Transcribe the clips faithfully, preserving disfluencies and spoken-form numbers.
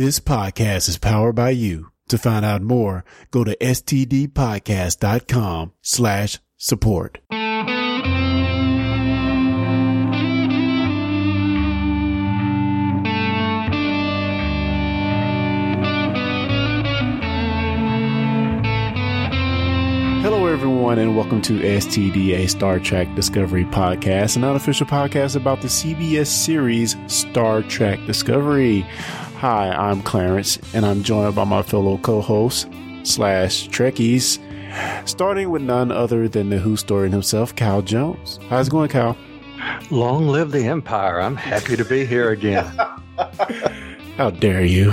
This podcast is powered by you. To find out more, go to stdpodcast.com slash support. Hello, everyone, and welcome to S T D, a Star Trek Discovery podcast, an unofficial podcast about the C B S series Star Trek Discovery. Hi, I'm Clarence, and I'm joined by my fellow co-hosts slash Trekkies, starting with none other than the Who Historian himself, Cal Jones. How's it going, Cal? Long live the Empire. I'm happy to be here again. How dare you?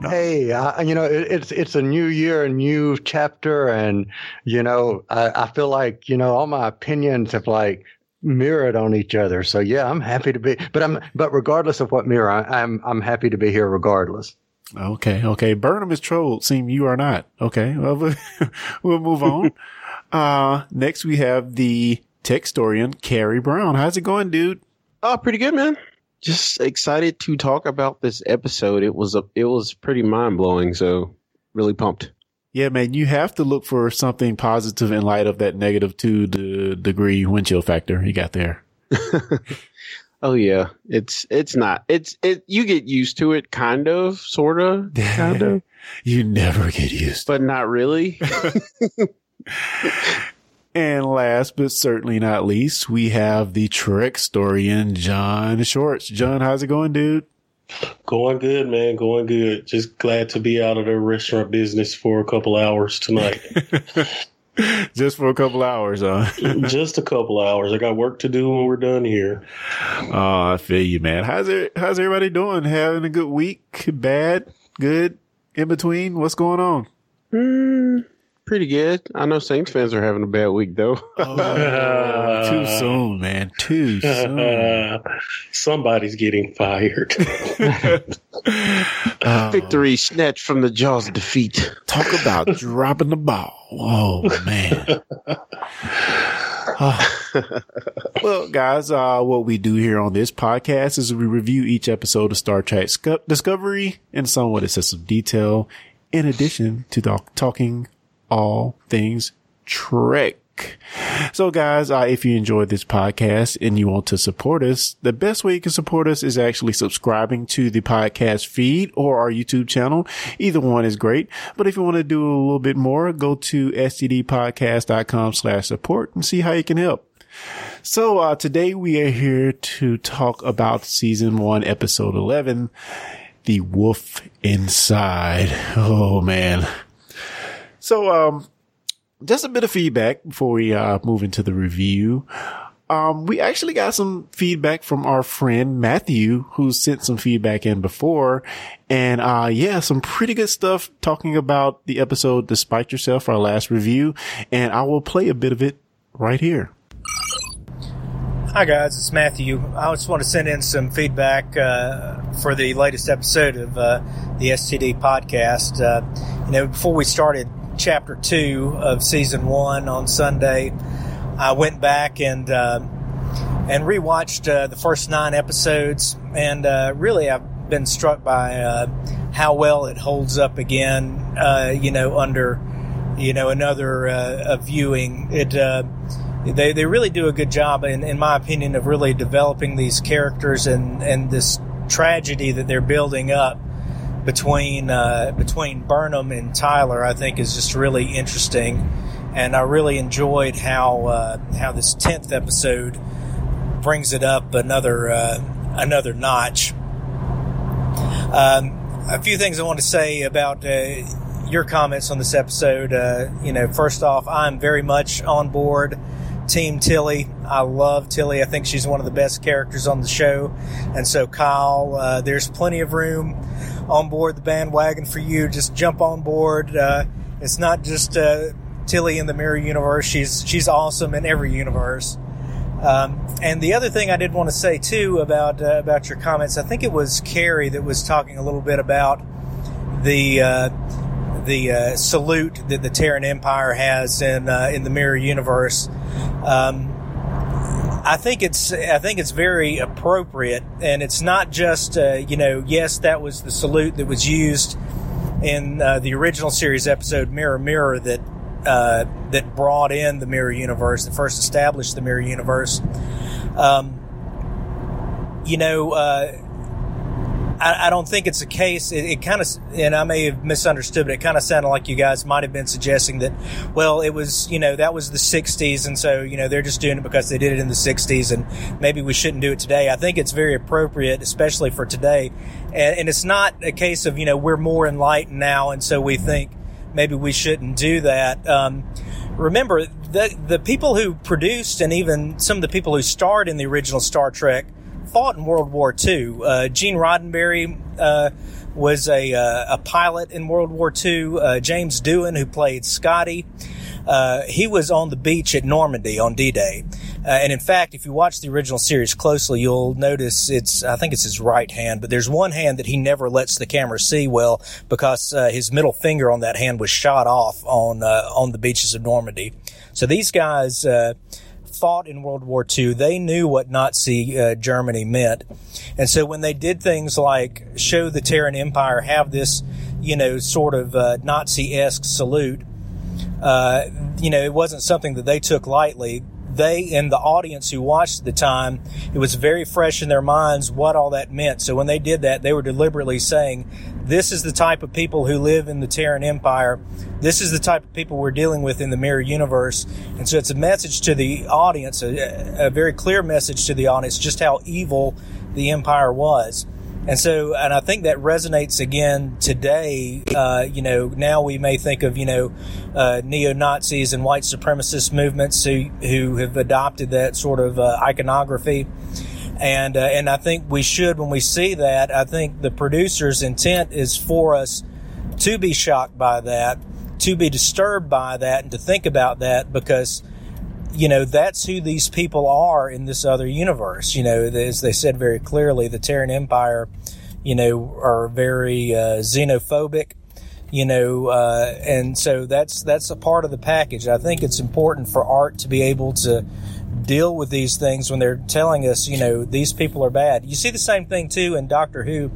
No. Hey, uh, you know, it, it's it's a new year, a new chapter, and, you know, I, I feel like, you know, all my opinions have, like, mirrored on each other. So, yeah, I'm happy to be, but I'm, but regardless of what mirror, I, I'm I'm happy to be here regardless. Okay, okay. Burnham is trolled, seem you are not. Okay, well, we'll move on. uh, next, we have the tech historian, Carrie Brown. How's it going, dude? Oh, pretty good, man. Just excited to talk about this episode. It was a, it was pretty mind blowing. So really pumped. Yeah, man, you have to look for something positive in light of that negative two d- degree wind chill factor you got there. Oh yeah, it's it's not it's it. You get used to it, kind of, sort of, kind of. You never get used, but not really. And last but certainly not least, we have the Trek historian, John Shorts. John, how's it going, dude? Going good, man. Going good. Just glad to be out of the restaurant business for a couple hours tonight. Just for a couple hours, huh? Just a couple hours. I got work to do when we're done here. Oh, I feel you, man. How's it, how's everybody doing? Having a good week? Bad? Good? In between? What's going on? Mm. Pretty good. I know Saints fans are having a bad week, though. Oh, too soon, man. Too soon. Somebody's getting fired. oh. Victory snatched from the jaws of defeat. Talk about dropping the ball. Oh, man. Uh, well, guys, uh, what we do here on this podcast is we review each episode of Star Trek Sc- Discovery in somewhat excessive detail, in addition to the talking all things Trek. So, guys, uh, if you enjoyed this podcast and you want to support us, the best way you can support us is actually subscribing to the podcast feed or our YouTube channel. Either one is great. But if you want to do a little bit more, go to stdpodcast.com slash support and see how you can help. So uh, today we are here to talk about season one, episode eleven, The Wolf Inside. Oh, man. So, um, just a bit of feedback before we, uh, move into the review. Um, we actually got some feedback from our friend Matthew, who sent some feedback in before. And, uh, yeah, some pretty good stuff talking about the episode Despite Yourself, our last review. And I will play a bit of it right here. Hi, guys. It's Matthew. I just want to send in some feedback uh, for the latest episode of uh, the S T D podcast. Uh, you know, before we started Chapter two of Season one on Sunday, I went back and uh, and rewatched uh, the first nine episodes, and uh, really I've been struck by uh, how well it holds up again, uh, you know, under, you know, another uh, a viewing. It uh, they, they really do a good job, in, in my opinion, of really developing these characters and, and this tragedy that they're building up between uh, between Burnham and Tyler. I think is just really interesting, and I really enjoyed how uh, how this tenth episode brings it up another uh, another notch. Um, a few things I want to say about uh, your comments on this episode. Uh, you know, first off, I'm very much on board Team Tilly. I love Tilly. I think she's one of the best characters on the show. And so, Kyle, uh, there's plenty of room on board the bandwagon for you. Just jump on board. Uh, it's not just uh, Tilly in the Mirror Universe. She's she's awesome in every universe. Um, and the other thing I did want to say, too, about, uh, about your comments, I think it was Carrie that was talking a little bit about the Uh, the uh, salute that the Terran Empire has in uh, in the Mirror Universe. Um, I think it's I think it's very appropriate, and it's not just uh, you know yes that was the salute that was used in uh, the original series episode Mirror Mirror that uh, that brought in the Mirror Universe, that first established the Mirror Universe. Um, you know, uh, I, I don't think it's a case. It, it kind of, and I may have misunderstood, but it kind of sounded like you guys might have been suggesting that, well, it was, you know, that was the sixties, and so, you know, they're just doing it because they did it in the sixties, and maybe we shouldn't do it today. I think it's very appropriate, especially for today. And, and it's not a case of, you know, we're more enlightened now, and so we think maybe we shouldn't do that. Um, remember, the, the people who produced and even some of the people who starred in the original Star Trek fought in World War Two. Uh, Gene Roddenberry uh, was a, uh, a pilot in World War Two. Uh, James Doohan, who played Scotty, uh, he was on the beach at Normandy on D-Day. Uh, and in fact, if you watch the original series closely, you'll notice it's, I think it's his right hand, but there's one hand that he never lets the camera see well because uh, his middle finger on that hand was shot off on, uh, on the beaches of Normandy. So these guys, uh, fought in World War Two. They knew what Nazi uh, Germany meant. And so when they did things like show the Terran Empire have this, you know, sort of uh, Nazi-esque salute, uh, you know, it wasn't something that they took lightly. They and the audience who watched at the time, it was very fresh in their minds what all that meant. So when they did that, they were deliberately saying, this is the type of people who live in the Terran Empire. This is the type of people we're dealing with in the Mirror Universe. And so it's a message to the audience, a, a very clear message to the audience, just how evil the Empire was. And so, and I think that resonates again today. Uh, you know, now we may think of, you know, uh, neo-Nazis and white supremacist movements who, who have adopted that sort of uh, iconography. And, uh, and I think we should, when we see that, I think the producer's intent is for us to be shocked by that, to be disturbed by that, and to think about that, because you know, that's who these people are in this other universe. You know, as they said very clearly, the Terran Empire, you know, are very uh, xenophobic, you know, uh, and so that's that's a part of the package. I think it's important for art to be able to deal with these things when they're telling us, you know, these people are bad. You see the same thing, too, in Doctor Who.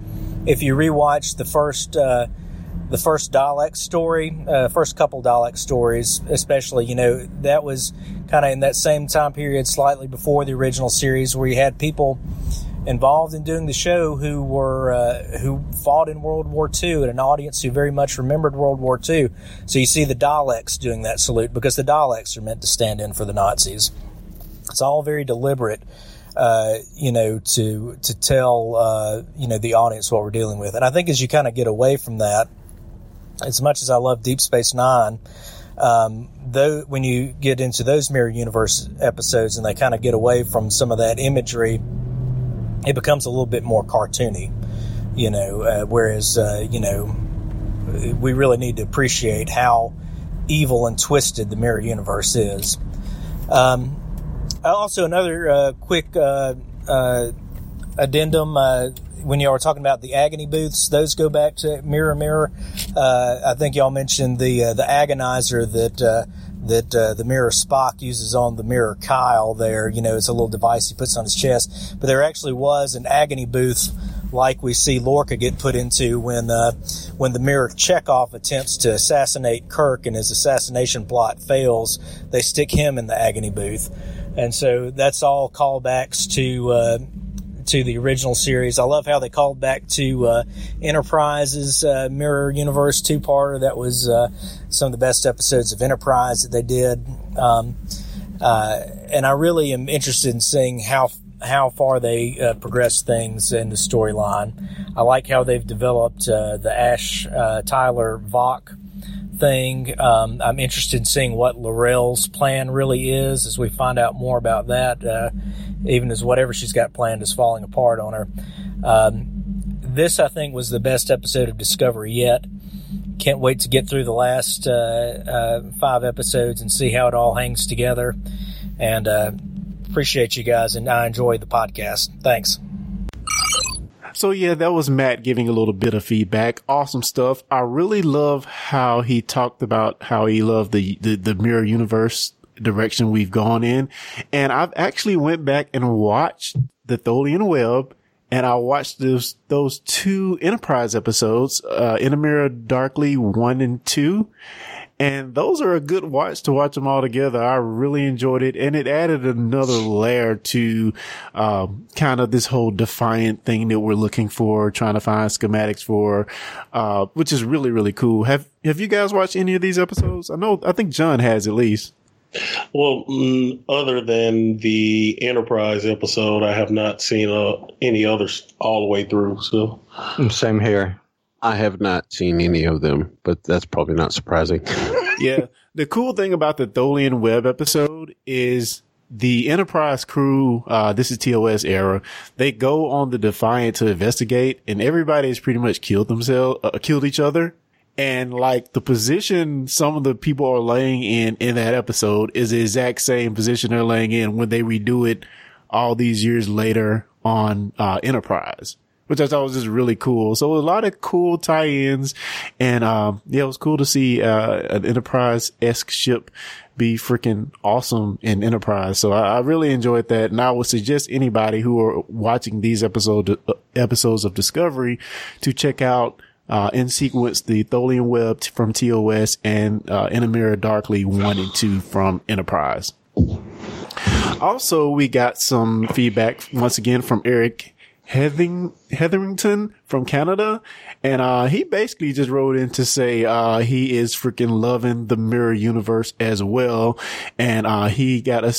If you rewatch the first uh The first Dalek story, uh, first couple Dalek stories, especially, you know, that was kind of in that same time period, slightly before the original series, where you had people involved in doing the show who were uh, who fought in World War Two, and an audience who very much remembered World War Two. So you see the Daleks doing that salute because the Daleks are meant to stand in for the Nazis. It's all very deliberate. Uh, you know, to to tell uh, you know the audience what we're dealing with, and I think as you kind of get away from that. As much as I love Deep Space Nine, um, though, when you get into those Mirror Universe episodes and they kind of get away from some of that imagery, it becomes a little bit more cartoony, you know, uh, whereas, uh, you know, we really need to appreciate how evil and twisted the Mirror Universe is. Um, also, another uh, quick uh, uh, addendum, uh when y'all were talking about the agony booths, those go back to Mirror Mirror. Uh, I think y'all mentioned the uh, the agonizer that uh, that uh, the Mirror Spock uses on the Mirror Kyle there. You know, it's a little device he puts on his chest. But there actually was an agony booth like we see Lorca get put into when uh, when the Mirror Chekhov attempts to assassinate Kirk and his assassination plot fails. They stick him in the agony booth. And so that's all callbacks to... Uh, to the original series. I love how they called back to uh, Enterprise's uh, Mirror Universe two-parter. That was uh, some of the best episodes of Enterprise that they did. Um, uh, and I really am interested in seeing how how far they uh, progress things in the storyline. I like how they've developed uh, the Ash uh, Tyler Voq thing. Um, I'm interested in seeing what Laurel's plan really is as we find out more about that. Uh, even as whatever she's got planned is falling apart on her. Um, this, I think, was the best episode of Discovery yet. Can't wait to get through the last uh, uh, five episodes and see how it all hangs together. And uh, appreciate you guys, and I enjoy the podcast. Thanks. So, yeah, that was Matt giving a little bit of feedback. Awesome stuff. I really love how he talked about how he loved the, the, the Mirror Universe direction we've gone in. And I've actually went back and watched the Tholian Web, and I watched those, those two Enterprise episodes, uh, In a Mirror Darkly one and two. And those are a good watch to watch them all together. I really enjoyed it. And it added another layer to, um, kind of this whole defiant thing that we're looking for, trying to find schematics for, uh, which is really, really cool. Have, have you guys watched any of these episodes? I know, I think John has at least. Well, mm, other than the Enterprise episode, I have not seen uh, any others all the way through. So same here. I have not seen any of them, but that's probably not surprising. Yeah. The cool thing about the Tholian Web episode is the Enterprise crew, uh, this is T O S era, they go on the Defiant to investigate, and everybody has pretty much killed themselves, uh, killed each other. And like the position some of the people are laying in in that episode is the exact same position they're laying in when they redo it all these years later on uh Enterprise, which I thought was just really cool. So a lot of cool tie-ins, and um yeah, it was cool to see uh an Enterprise-esque ship be freaking awesome in Enterprise. So I, I really enjoyed that, and I would suggest anybody who are watching these episode uh, episodes of Discovery to check out Uh, in sequence, the Tholian Web t- from T O S and, uh, In a Mirror Darkly one and two from Enterprise. Also, we got some feedback once again from Eric Hething- Hetherington from Canada. And, uh, he basically just wrote in to say, uh, he is freaking loving the Mirror Universe as well. And, uh, he got a,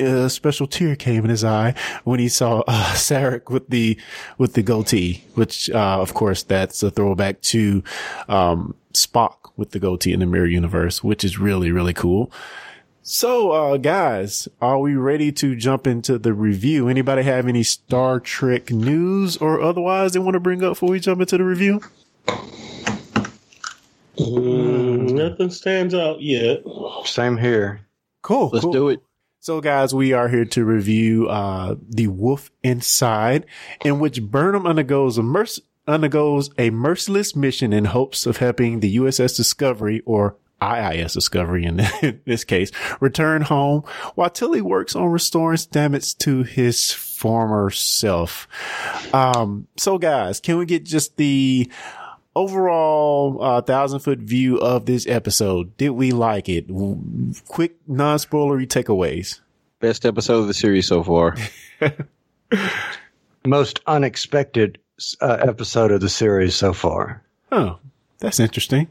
a special tear came in his eye when he saw, uh, Sarek with the, with the goatee, which, uh, of course, that's a throwback to, um, Spock with the goatee in the Mirror Universe, which is really, really cool. So, uh, guys, are we ready to jump into the review? Anybody have any Star Trek news or otherwise they want to bring up before we jump into the review? Mm, nothing stands out yet. Same here. Cool. Let's cool. do it. So, guys, we are here to review uh The Wolf Inside, in which Burnham undergoes a merc- undergoes a merciless mission in hopes of helping the U S S Discovery, or I I S Discovery in this case, return home, while Tilly works on restoring Stamets to his former self. Um, so guys, can we get just the overall uh, thousand foot view of this episode? Did we like it? Quick non-spoilery takeaways. Best episode of the series so far. Most unexpected uh, episode of the series so far. Huh. That's interesting.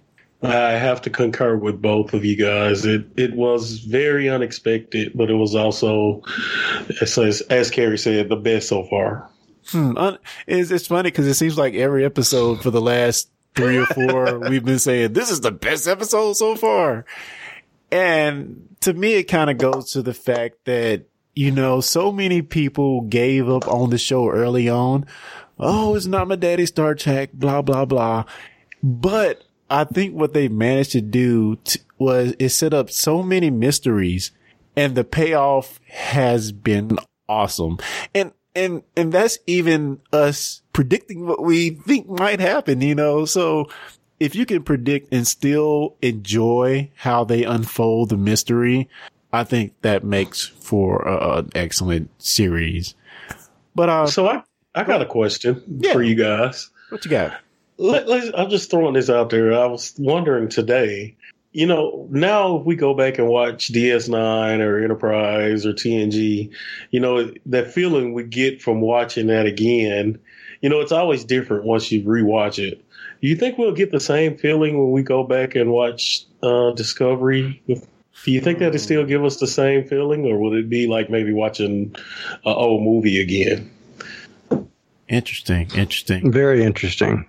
I have to concur with both of you guys. It it was very unexpected, but it was also, as, as Carrie said, the best so far. Hmm. It's, it's funny because it seems like every episode for the last three or four, we've been saying, this is the best episode so far. And to me, it kind of goes to the fact that, you know, so many people gave up on the show early on. Oh, it's not my daddy's Star Trek, blah, blah, blah. But I think what they managed to do t- was it set up so many mysteries, and the payoff has been awesome. And, and, and that's even us predicting what we think might happen, you know? So if you can predict and still enjoy how they unfold the mystery, I think that makes for uh, an excellent series. But, uh, so I, I got a question yeah. for you guys. What you got? Let, let's, I'm just throwing this out there. I was wondering today, you know, now if we go back and watch D S nine or Enterprise or T N G, you know, that feeling we get from watching that again, you know, it's always different once you rewatch it. Do you think we'll get the same feeling when we go back and watch uh, Discovery? Do you think that it still give us the same feeling, or will it be like maybe watching an old movie again? Interesting. Interesting. Very interesting.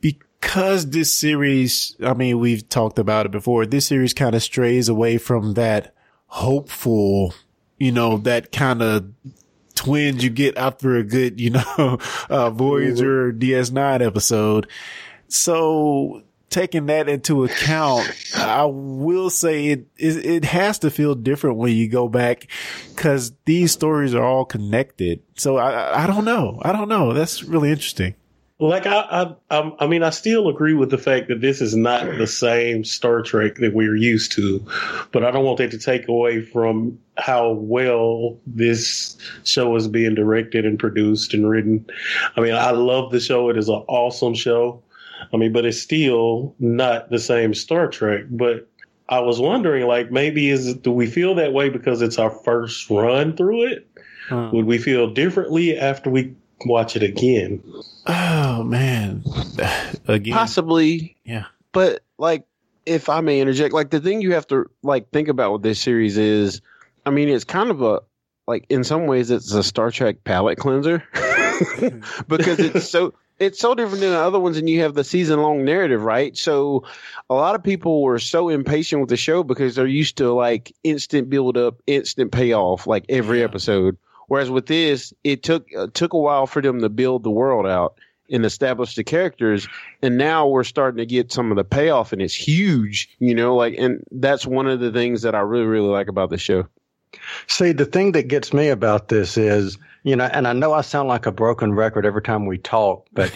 Because this series, I mean, we've talked about it before, this series kind of strays away from that hopeful, you know, that kind of twinge you get after a good, you know, uh, Voyager D S nine episode. So taking that into account, I will say it, it, it has to feel different when you go back, because these stories are all connected. So I, I don't know. I don't know. That's really interesting. Like I, I, I mean, I still agree with the fact that this is not the same Star Trek that we're used to, but I don't want that to take away from how well this show is being directed and produced and written. I mean, I love the show. It is an awesome show. I mean, but it's still not the same Star Trek. But I was wondering, like, maybe is do we feel that way because it's our first run through it? Hmm. Would we feel differently after we watch it again? Oh man, again, possibly. Yeah, but like, if I may interject, like the thing you have to like think about with this series is, I mean, it's kind of a like in some ways it's a Star Trek palate cleanser because it's so. It's so different than the other ones, and you have the season-long narrative, right? So a lot of people were so impatient with the show because they're used to, like, instant build-up, instant payoff, like, every yeah. episode. Whereas with this, it took it took a while for them to build the world out and establish the characters, and now we're starting to get some of the payoff, and it's huge, you know? like, And that's one of the things that I really, really like about the show. See, the thing that gets me about this is, you know, and I know I sound like a broken record every time we talk, but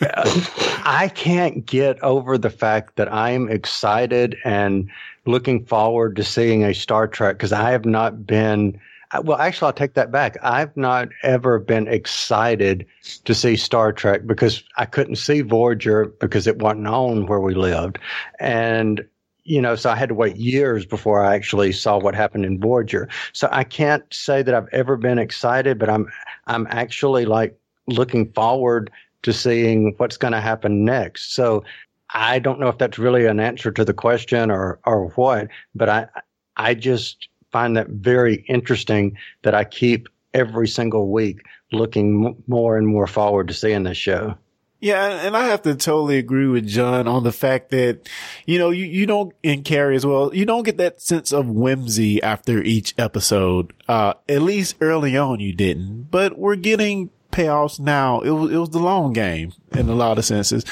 uh, I can't get over the fact that I'm excited and looking forward to seeing a Star Trek because I have not been – well, actually, I'll take that back. I've not ever been excited to see Star Trek because I couldn't see Voyager because it wasn't on where we lived. And – you know, so I had to wait years before I actually saw what happened in Voyager. So I can't say that I've ever been excited, but I'm I'm actually like looking forward to seeing what's going to happen next. So I don't know if that's really an answer to the question or or what, but I I just find that very interesting that I keep every single week looking m- more and more forward to seeing this show. Yeah, and I have to totally agree with John on the fact that, you know, you, you don't, and Carrie as well, you don't get that sense of whimsy after each episode. Uh, at least early on you didn't, but we're getting payoffs now. It was, it was the long game in a lot of senses.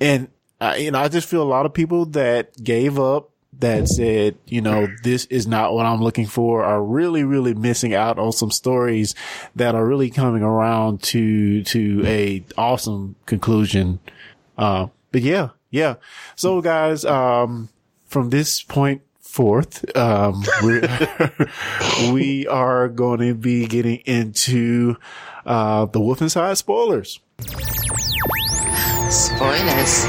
And, uh, you know, I just feel a lot of people that gave up, that said, you know, this is not what I'm looking for, are really, really missing out on some stories that are really coming around to, to a awesome conclusion. Uh, but yeah, yeah. So guys, um, from this point forth, um, we're, we are going to be getting into, uh, the Wolf Inside spoilers. Spoilers.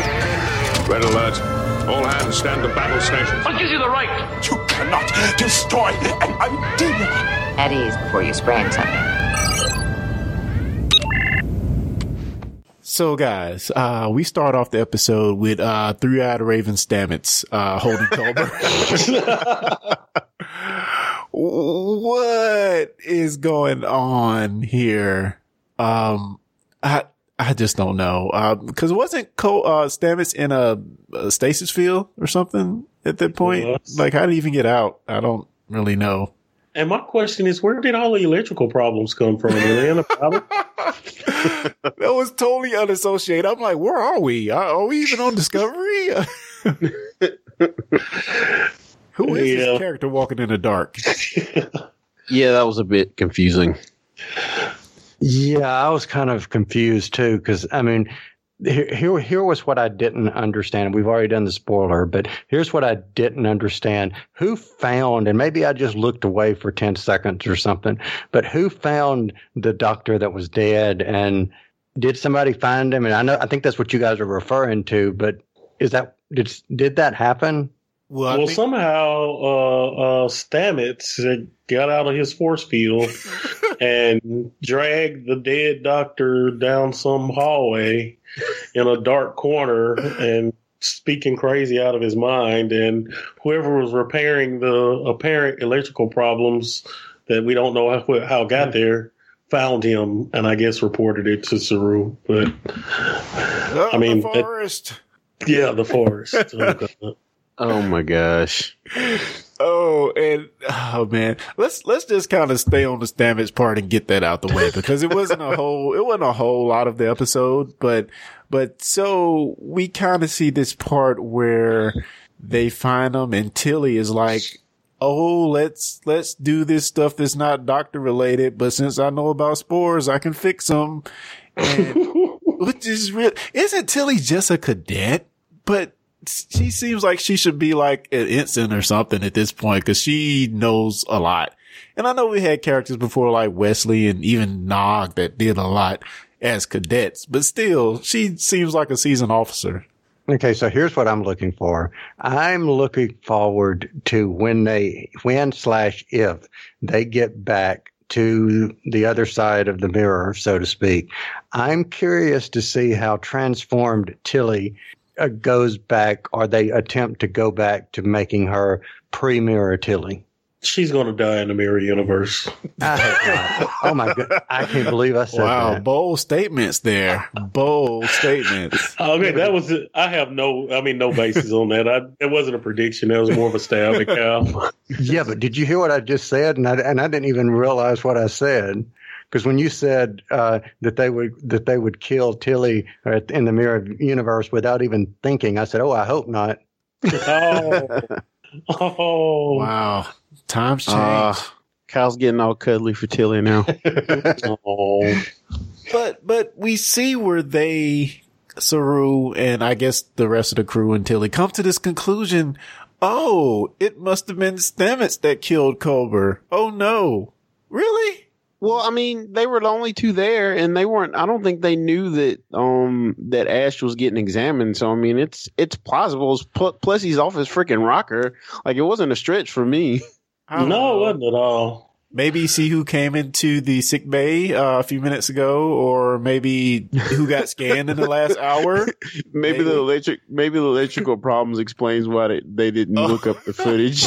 Red alert. All hands stand to battle stations. What gives you the right? You cannot destroy an undead. At ease before you sprang something. So, guys, uh, we start off the episode with uh, three-eyed Raven Stamets uh, holding Culber. What is going on here? Um, I... I just don't know. Because um, wasn't Col- uh, Stamets in a, a stasis field or something at that point? Yes. Like, how did he even get out? I don't really know. And my question is, where did all the electrical problems come from? Were they in a problem? That was totally unassociated. I'm like, where are we? Are we even on Discovery? Who is yeah. this character walking in the dark? Yeah, that was a bit confusing. Yeah, I was kind of confused too, because I mean, here, here here was what I didn't understand. We've already done the spoiler, but here's what I didn't understand. Who found, and maybe I just looked away for ten seconds or something, but who found the doctor that was dead, and did somebody find him? And I know, I think that's what you guys are referring to, but is that, did, did that happen? Well, well think- somehow uh, uh, Stamets got out of his force field and dragged the dead doctor down some hallway in a dark corner and speaking crazy out of his mind. And whoever was repairing the apparent electrical problems that we don't know how, how got there found him and I guess reported it to Saru. But oh, I mean, the forest. It, yeah, the forest. So, oh my gosh. Oh, and oh man. Let's let's just kind of stay on the Stamets part and get that out the way because it wasn't a whole it wasn't a whole lot of the episode, but but so we kind of see this part where they find them and Tilly is like, "Oh, let's let's do this stuff that's not doctor related, but since I know about spores, I can fix them." And which is real. Isn't Tilly just a cadet? But she seems like she should be like an ensign or something at this point, because she knows a lot. And I know we had characters before like Wesley and even Nog that did a lot as cadets, but still, she seems like a seasoned officer. Okay, so here's what I'm looking for. I'm looking forward to when they, when slash if they get back to the other side of the mirror, so to speak. I'm curious to see how transformed Tilly uh, goes back, or they attempt to go back to making her pre-mirror Tilly. She's going to die in the Mirror Universe. I hope not. Oh, my God. I can't believe I said wow, that. Wow, bold statements there. Bold statements. Okay, that was it. I have no, I mean, no basis on that. I, it wasn't a prediction. That was more of a stab at Cal. Yeah, but did you hear what I just said? And I, and I didn't even realize what I said. Because when you said uh, that they would that they would kill Tilly in the Mirror Universe without even thinking, I said, oh, I hope not. Oh, oh. Wow. Times change. Uh, Kyle's getting all cuddly for Tilly now. Oh. But but we see where they, Saru, and I guess the rest of the crew and Tilly come to this conclusion. Oh, it must have been Stamets that killed Culber. Oh, no. Really? Well, I mean, they were the only two there, and they weren't. I don't think they knew that um that Ash was getting examined. So I mean, it's it's plausible. Plus, he's off his freaking rocker. Like, it wasn't a stretch for me. No, know. It wasn't at all. Maybe see who came into the sick bay uh, a few minutes ago, or maybe who got scanned in the last hour. Maybe, maybe the electric, maybe the electrical problems explains why they, they didn't oh. look up the footage.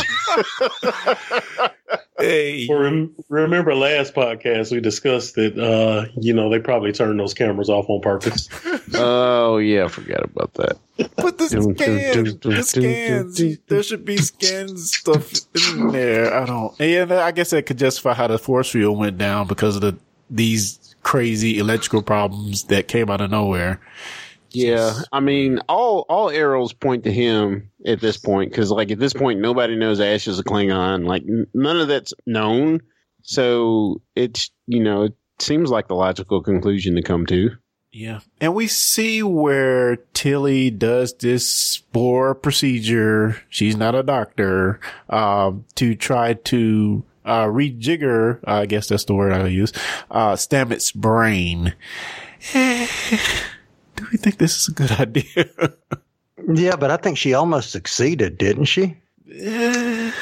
Hey, rem- remember last podcast we discussed that uh, you know they probably turned those cameras off on purpose. Oh yeah, I forgot about that. But the scans, the scans, there should be scan stuff in there. I don't. And yeah, I guess that could justify how the force field went down because of the these crazy electrical problems that came out of nowhere. Yeah, I mean, all all arrows point to him at this point, because, like, at this point, nobody knows Ash is a Klingon. Like, n- none of that's known. So it's, you know, it seems like the logical conclusion to come to. Yeah. And we see where Tilly does this spore procedure. She's not a doctor, um, to try to uh, rejigger, uh, I guess that's the word I use, uh, Stamets' brain. Do we think this is a good idea? Yeah, but I think she almost succeeded, didn't she? Yeah.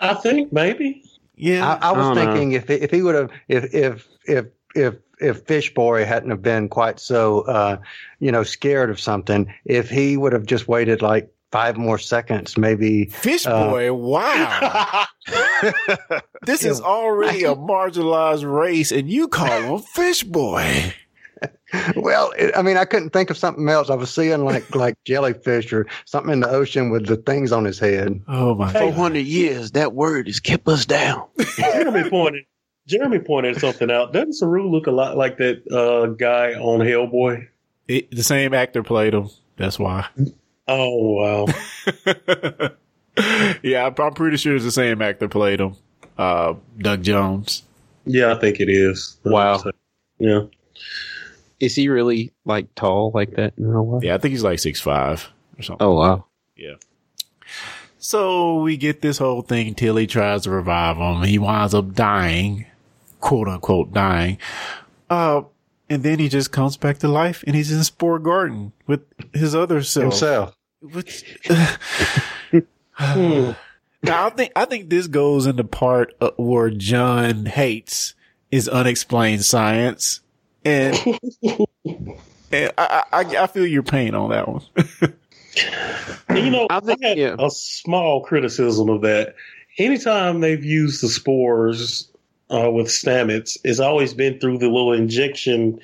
I think maybe. Yeah, I, I was I thinking know. if if he would have if if if if if Fishboy hadn't have been quite so uh, you know scared of something, if he would have just waited like five more seconds, maybe. Fishboy, uh, wow. This is already a marginalized race, and you call him Fishboy. Well, it, I mean, I couldn't think of something else. I was seeing like like jellyfish or something in the ocean with the things on his head. Oh my! Four hundred years. That word has kept us down. Jeremy pointed. Jeremy pointed something out. Doesn't Saru look a lot like that uh, guy on Hellboy? It, the same actor played him. That's why. Oh wow! Yeah, I'm, I'm pretty sure it's the same actor played him. Uh, Doug Jones. Yeah, I think it is. Wow. Yeah. Is he really like tall like that in real life? Yeah, I think he's like six five or something. Oh, wow. Yeah. So we get this whole thing. Tilly tries to revive him. He winds up dying, quote unquote dying. Uh, and then he just comes back to life and he's in Spore Garden with his other self. Himself. Which, uh, hmm. Now, I think, I think this goes into part uh, where John hates is unexplained science. And, and I, I, I feel your pain on that one. You know, I, think, I had yeah. a small criticism of that. Anytime they've used the spores uh, with Stamets, it's always been through the little injection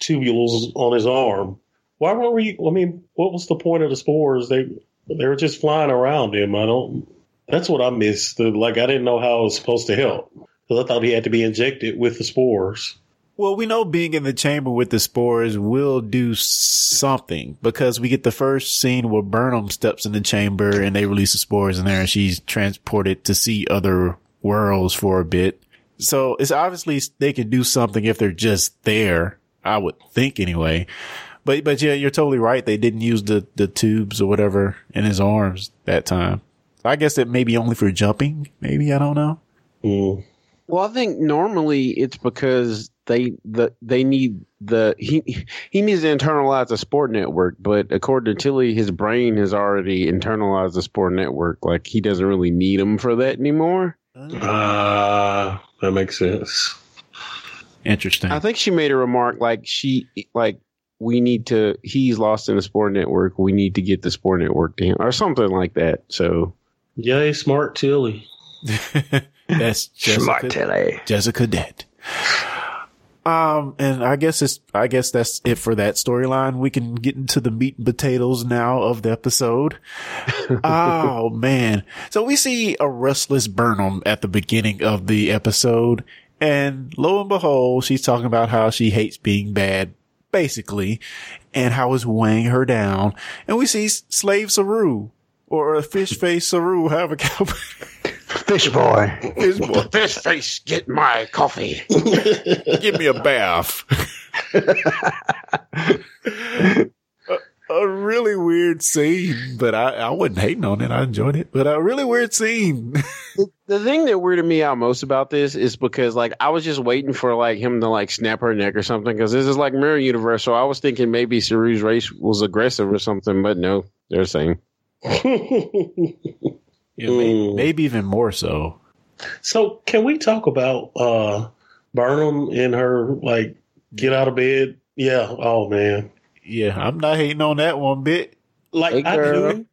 tubules on his arm. Why were we? I mean, what was the point of the spores? They they were just flying around him. I don't. That's what I missed. The, like I didn't know how it was supposed to help because I thought he had to be injected with the spores. Well, we know being in the chamber with the spores will do something because we get the first scene where Burnham steps in the chamber and they release the spores in there and she's transported to see other worlds for a bit. So it's obviously they can do something if they're just there, I would think anyway. But but yeah, you're totally right. They didn't use the, the tubes or whatever in his arms that time. So I guess it may be only for jumping. Maybe, I don't know. Mm. Well, I think normally it's because they the they need the he he needs to internalize the sport network. But according to Tilly, his brain has already internalized the sport network. Like he doesn't really need them for that anymore. Ah, uh, that makes sense. Interesting. I think she made a remark like she like. we need to, he's lost in the sport network. We need to get the sport network to him or something like that. So, yay, smart Tilly. That's Jessica, smart Tilly. Jessica Dent. Um, and I guess it's, I guess that's it for that storyline. We can get into the meat and potatoes now of the episode. Oh, man. So we see a restless Burnham at the beginning of the episode. And lo and behold, she's talking about how she hates being bad. Basically, and how it's weighing her down. And we see Slave Saru, or a fish face Saru, have a cowboy. Fish boy. Fish boy. Fish face, get my coffee. Give me a bath. a, a really weird scene, but I, I wasn't hating on it. I enjoyed it, but a really weird scene. The thing that weirded me out most about this is because, like, I was just waiting for, like, him to, like, snap her neck or something because this is, like, Mirror Universe, so I was thinking maybe Saru's race was aggressive or something, but no, they're saying. Yeah, maybe, maybe even more so. So can we talk about uh, Burnham and her, like, get out of bed? Yeah. Oh, man. Yeah, I'm not hating on that one bit. Like, hey, I knew,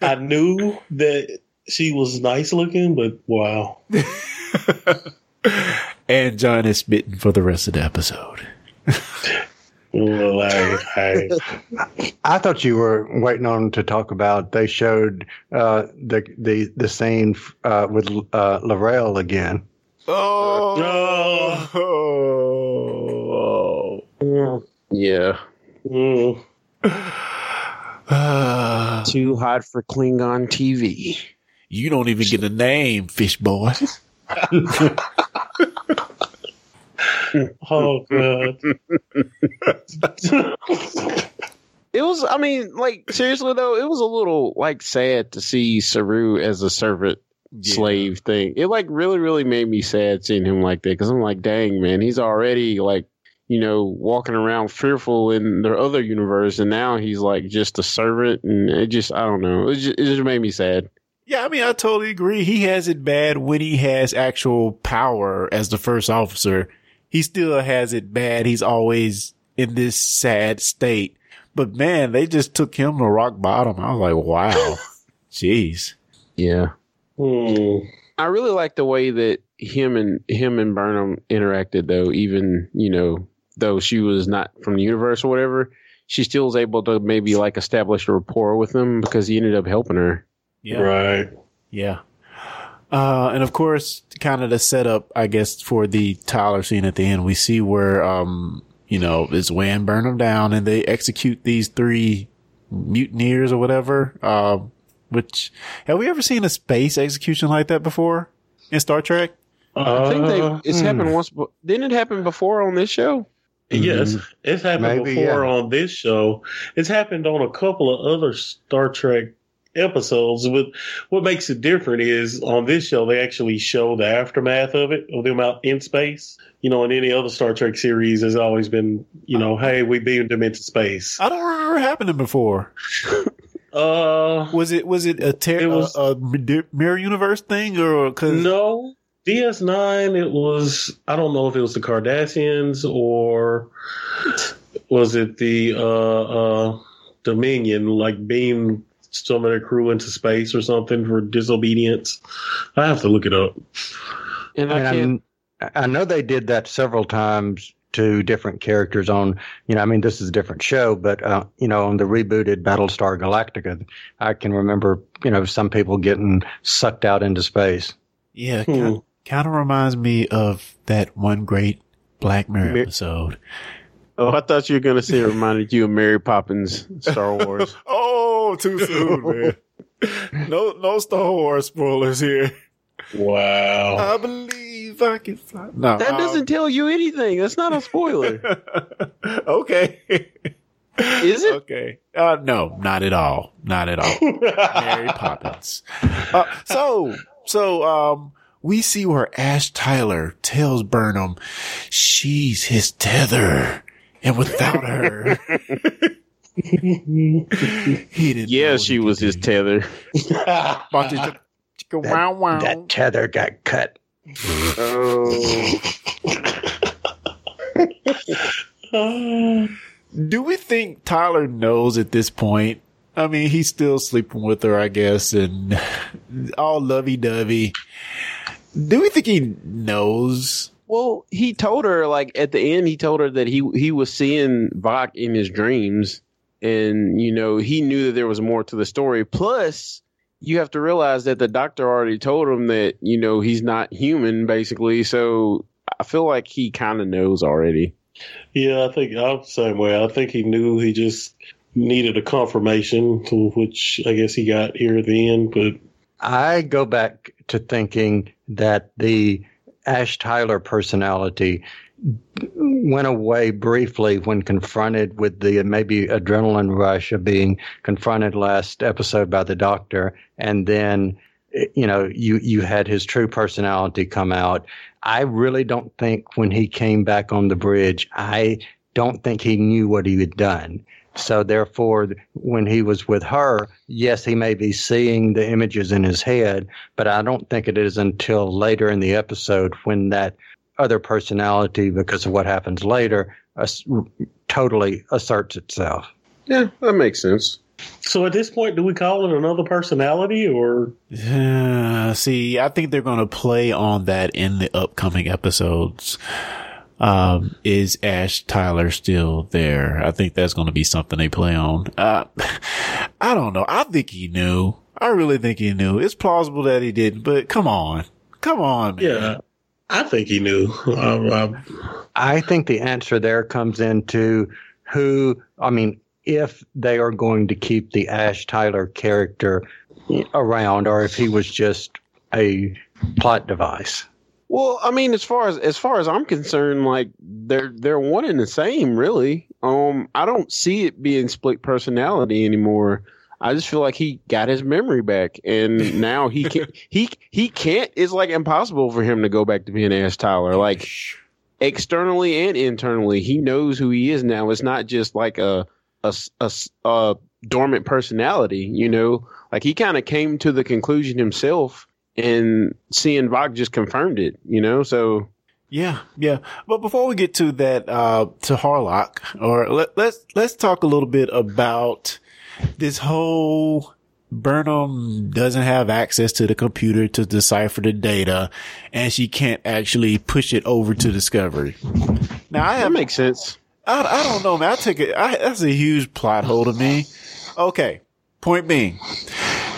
I knew that... She was nice looking, but wow. And John is smitten for the rest of the episode. like, I, I thought you were waiting on to talk about. They showed uh, the the the scene uh, with uh, Laurel again. Oh, oh. oh. yeah. Mm. Uh, Too hot for Klingon T V. You don't even get a name, fish boy. Oh, God. It was, I mean, like, seriously, though, it was a little, like, sad to see Saru as a servant yeah. slave thing. It, like, really, really made me sad seeing him like that because I'm like, dang, man, he's already, like, you know, walking around fearful in their other universe, and now he's, like, just a servant, and it just, I don't know. It just, it just made me sad. Yeah, I mean, I totally agree. He has it bad when he has actual power as the first officer. He still has it bad. He's always in this sad state. But man, they just took him to rock bottom. I was like, wow. Jeez. Yeah. Hmm. I really like the way that him and him and Burnham interacted, though. Even, you know, though she was not from the universe or whatever, she still was able to maybe, like, establish a rapport with him because he ended up helping her. Yeah. Right. Yeah. Uh, and of course, kind of the setup, I guess, for the Tyler scene at the end, we see where, um, you know, it's weighing Burnham down and they execute these three mutineers or whatever. Uh, which, have we ever seen a space execution like that before in Star Trek? Uh, I think they, it's hmm. happened once. Didn't it happen before on this show? Yes, it's happened Maybe, before yeah. on this show. It's happened on a couple of other Star Trek episodes. What what makes it different is on this show they actually show the aftermath of it, of them out in space. You know, in any other Star Trek series, has always been, you know, hey, we beamed them into space. I don't remember happening before. uh, was it was it a, ter- it was, a, a Mirror Universe thing or cause- no? D S nine. It was. I don't know if it was the Cardassians or was it the uh, uh, Dominion, like beamed some of their crew into space or something for disobedience. I have to look it up. And I, and I know they did that several times to different characters on, you know, I mean, this is a different show, but, uh, you know, on the rebooted Battlestar Galactica, I can remember, you know, some people getting sucked out into space. Yeah, hmm. Kind of reminds me of that one great Black Mirror episode. Oh, I thought you were going to say it reminded you of Mary Poppins, Star Wars. Oh, too soon, man. No no Star Wars spoilers here. Wow. I believe I can fly. No, that doesn't um, tell you anything. That's not a spoiler. Okay. Is it? Okay. Uh, no, not at all. Not at all. Mary Poppins. Uh, so, so, um, we see where Ash Tyler tells Burnham she's his tether, and without her, he didn't. Yeah, she was his tether. that, that tether got cut. Oh. Do we think Tyler knows at this point? I mean, he's still sleeping with her, I guess, and all lovey-dovey. Do we think he knows? Well, he told her, like, at the end, he told her that he he was seeing Voq in his dreams. And, you know, he knew that there was more to the story. Plus, you have to realize that the doctor already told him that, you know, he's not human, basically. So I feel like he kind of knows already. Yeah, I think I'm the same way. I think he knew. He just needed a confirmation, to which I guess he got here at the end. But I go back to thinking that the Ash Tyler personality went away briefly when confronted with the maybe adrenaline rush of being confronted last episode by the doctor. And then, you know, you, you had his true personality come out. I really don't think when he came back on the bridge, I don't think he knew what he had done. So therefore, when he was with her, yes, he may be seeing the images in his head, but I don't think it is until later in the episode when that other personality, because of what happens later, uh, totally asserts itself. Yeah, that makes sense. So at this point, do we call it another personality or? Yeah, see, I think they're going to play on that in the upcoming episodes. Um, is Ash Tyler still there? I think that's going to be something they play on. Uh, I don't know. I think he knew. I really think he knew. It's plausible that he didn't, but come on. Come on, man. Yeah, I think he knew. Um, um, I think the answer there comes into who, I mean, if they are going to keep the Ash Tyler character around, or if he was just a plot device. Well, I mean, as far as as far as I'm concerned, like they're they're one and the same, really. Um, I don't see it being split personality anymore. I just feel like he got his memory back, and now he can't. he he can't. It's like impossible for him to go back to being Ash Tyler. Like externally and internally, he knows who he is now. It's not just like a. A, a, a dormant personality, you know, like he kind of came to the conclusion himself, and seeing Voq just confirmed it, you know. So yeah, yeah. But before we get to that, uh, to Harlock, or let, let's let's talk a little bit about this whole Burnham doesn't have access to the computer to decipher the data, and she can't actually push it over to Discovery. Now I have, that makes sense. I, I don't know, man. I take it. I, that's a huge plot hole to me. Okay. Point being,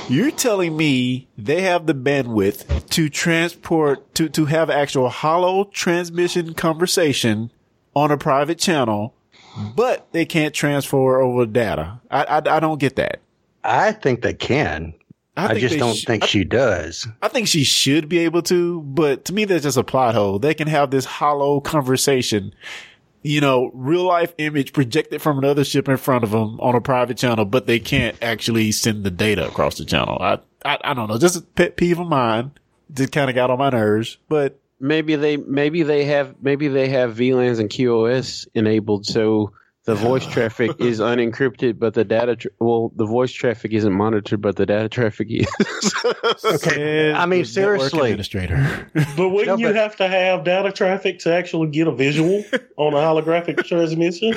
you're telling me they have the bandwidth to transport, to, to have actual hollow transmission conversation on a private channel, but they can't transfer over data. I, I, I don't get that. I think they can. I, I just don't sh- think I, she does. I think she should be able to, but to me, that's just a plot hole. They can have this hollow conversation. You know, real life image projected from another ship in front of them on a private channel, but they can't actually send the data across the channel. I, I, I don't know. Just a pet peeve of mine. Just kind of got on my nerves, but maybe they, maybe they have, maybe they have V LANs and Q O S enabled. So the voice traffic is unencrypted, but the data, tra- well, the voice traffic isn't monitored, but the data traffic is. Okay. I mean, seriously. Administrator. But wouldn't no, but- you have to have data traffic to actually get a visual on a holographic transmission?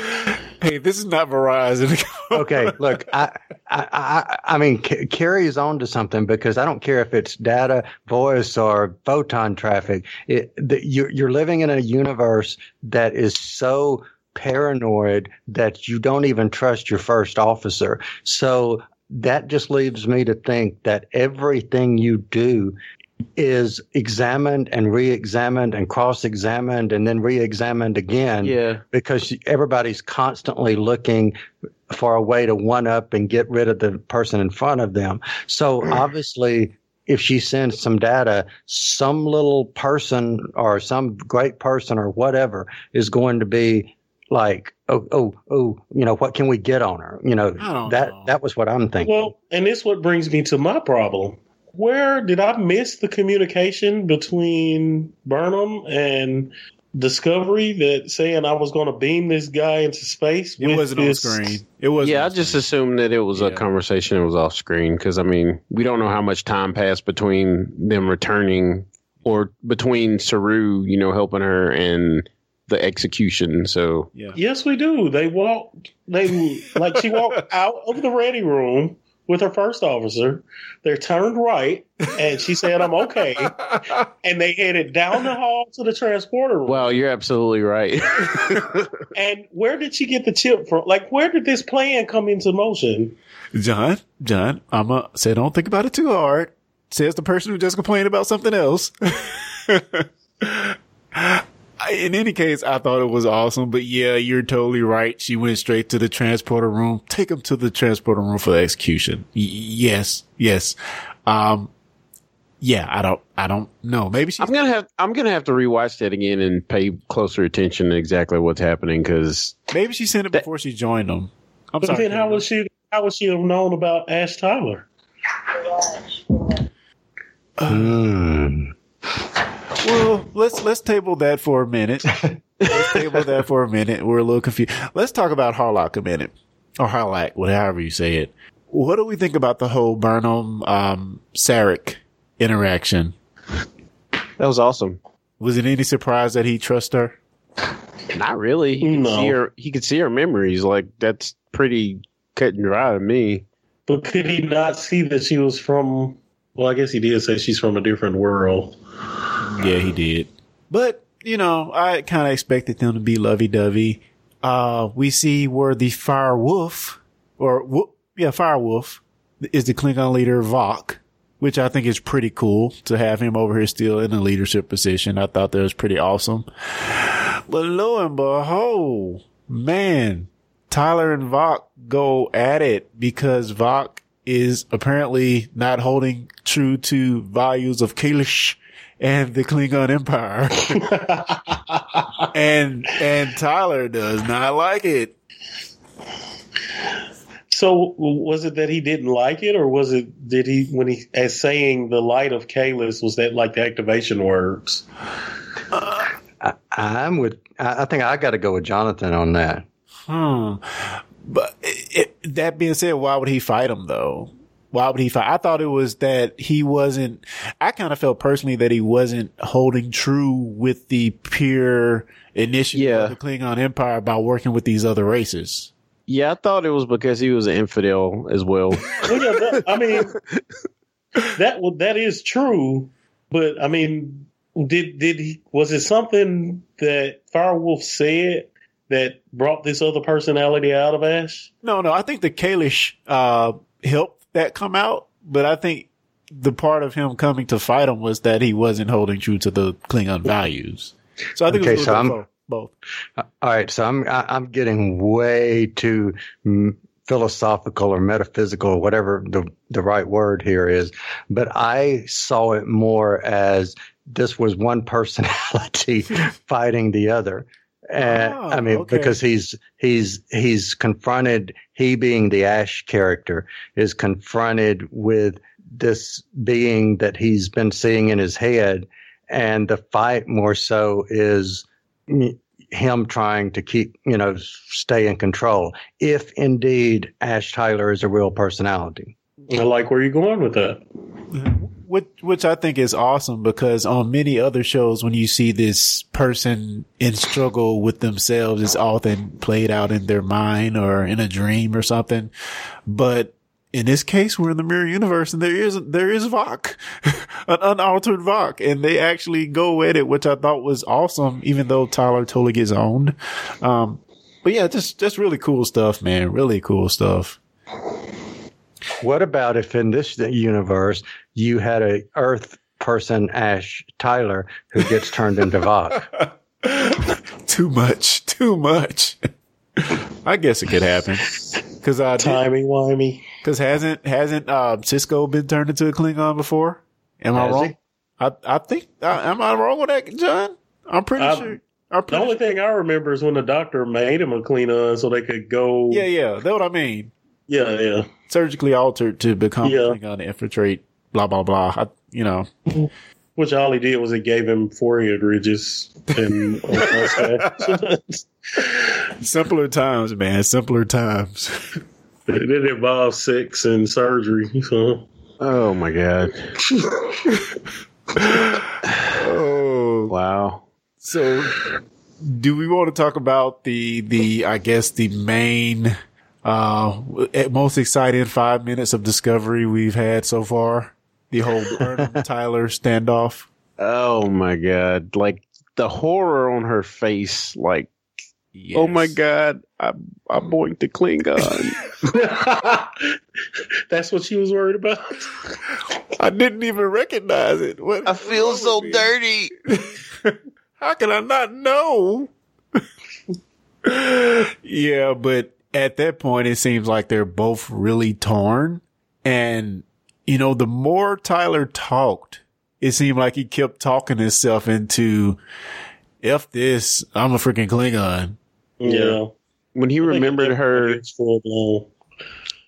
Hey, this is not Verizon. Okay, look, I, I, I, I mean, c- carries on to something, because I don't care if it's data, voice, or photon traffic. It, the, you're, you're living in a universe that is so paranoid that you don't even trust your first officer. So that just leaves me to think that everything you do is examined and re-examined and cross-examined and then re-examined again. Yeah. Because everybody's constantly looking for a way to one-up and get rid of the person in front of them. So obviously, if she sends some data, some little person or some great person or whatever is going to be like, oh, oh, oh, you know, what can we get on her? You know, that know. that was what I'm thinking. Well, and this what brings me to my problem. Where did I miss the communication between Burnham and Discovery that saying I was going to beam this guy into space? It wasn't this... on screen. It was. Yeah, I just screen. assumed that it was yeah. a conversation that was off screen because, I mean, we don't know how much time passed between them returning or between Saru, you know, helping her and the execution. So, yeah. Yes, we do. They walked, they like she walked out of the ready room with her first officer. They turned right, and she said, I'm okay. And they headed down the hall to the transporter room. Wow, you're absolutely right. And where did she get the chip from? Like, where did this plan come into motion? John, John, I'm a, say don't think about it too hard. Says the person who just complained about something else. In any case, I thought it was awesome. But yeah, you're totally right. She went straight to the transporter room. Take him to the transporter room for the execution. Y- yes, yes. Um, yeah, I don't, I don't know. Maybe she's I'm gonna have, I'm gonna have to rewatch that again and pay closer attention to exactly what's happening because maybe she sent it that, before she joined them. I'm but sorry. Then how was she? How would she have known about Ash Tyler? Hmm. Well, let's let's table that for a minute. Let's table that for a minute. We're a little confused. Let's talk about Harlock a minute, or Harlock, whatever you say it. What do we think about the whole Burnham um, Sarek interaction? That was awesome. Was it any surprise that he trusts her? Not really. He no. could see her. He could see her memories. Like that's pretty cut and dry to me. But could he not see that she was from? Well, I guess he did say she's from a different world. Yeah, he did. But, you know, I kind of expected them to be lovey-dovey. Uh, we see where the Fire Wolf, or, whoop, yeah, Fire Wolf, is the Klingon leader, Voq, which I think is pretty cool to have him over here still in a leadership position. I thought that was pretty awesome. But lo and behold, man, Tyler and Voq go at it because Voq is apparently not holding true to values of Kahless and the Klingon Empire. and and Tyler does not like it. So was it that he didn't like it, or was it did he when he as saying the light of Kahless, was that like the activation words? Uh, I, I'm with. I think I got to go with Jonathan on that. Hmm. But it, it, that being said, why would he fight him though? Why would he fight? I thought it was that he wasn't, I kind of felt personally that he wasn't holding true with the pure initiative yeah. of the Klingon Empire by working with these other races. Yeah, I thought it was because he was an infidel as well. well yeah, that, I mean, that well, that is true, but I mean, did did he, was it something that Firewolf said that brought this other personality out of Ash? No, no, I think the Kahless uh, helped that come out, but I think the part of him coming to fight him was that he wasn't holding true to the Klingon values. So I think okay, it was so I'm, both. All right, so I'm I'm getting way too philosophical or metaphysical, or whatever the the right word here is, but I saw it more as this was one personality fighting the other. Uh, oh, I mean, okay. because he's he's he's confronted. He being the Ash character is confronted with this being that he's been seeing in his head, and the fight more so is him trying to keep, you know, stay in control. If indeed Ash Tyler is a real personality, I like where you're going with that. Which, which I think is awesome because on many other shows, when you see this person in struggle with themselves, it's often played out in their mind or in a dream or something. But in this case, we're in the Mirror Universe and there is, there is Voq, an unaltered Voq, and they actually go at it, which I thought was awesome, even though Tyler totally gets owned. Um, but yeah, just, just really cool stuff, man. Really cool stuff. What about if in this universe you had a Earth person, Ash Tyler, who gets turned into Voq? Too much. Too much. I guess it could happen. Cause, uh, timey-wimey. Because hasn't hasn't uh, Cisco been turned into a Klingon before? Am Has I wrong? I, I think. Uh, am I wrong with that, John? I'm pretty I've, sure. The only thing I remember is when the doctor made him a Klingon so they could go. Yeah, yeah, that's what I mean. Yeah, yeah. Surgically altered to become yeah. a Klingon to infiltrate. Blah blah blah. I, you know, which all he did was he gave him forehead ridges and simpler times, man. Simpler times. It, it involved sex and surgery. So. Oh my god. Oh wow. So, do we want to talk about the the I guess the main uh most exciting five minutes of Discovery we've had so far? The whole Burnham Tyler standoff. Oh my god! Like the horror on her face. Like, yes. Oh my god! I'm I'm going to Klingon. That's what she was worried about. I didn't even recognize it. What, I feel so dirty. How can I not know? Yeah, but at that point, it seems like they're both really torn. And, you know, the more Tyler talked, it seemed like he kept talking himself into, F this, I'm a freaking Klingon. Yeah. When he I remembered her,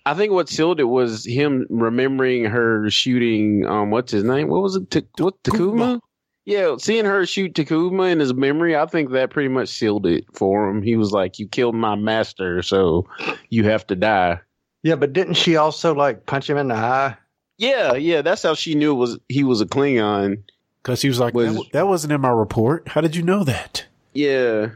I think what sealed it was him remembering her shooting, um, what's his name? What was it? T- what, T'Kuvma? Yeah, seeing her shoot T'Kuvma in his memory, I think that pretty much sealed it for him. He was like, you killed my master, so you have to die. Yeah, but didn't she also, like, punch him in the eye? Yeah, yeah, that's how she knew it was he was a Klingon. Because he was like, was, that, that wasn't in my report. How did you know that? Yeah. It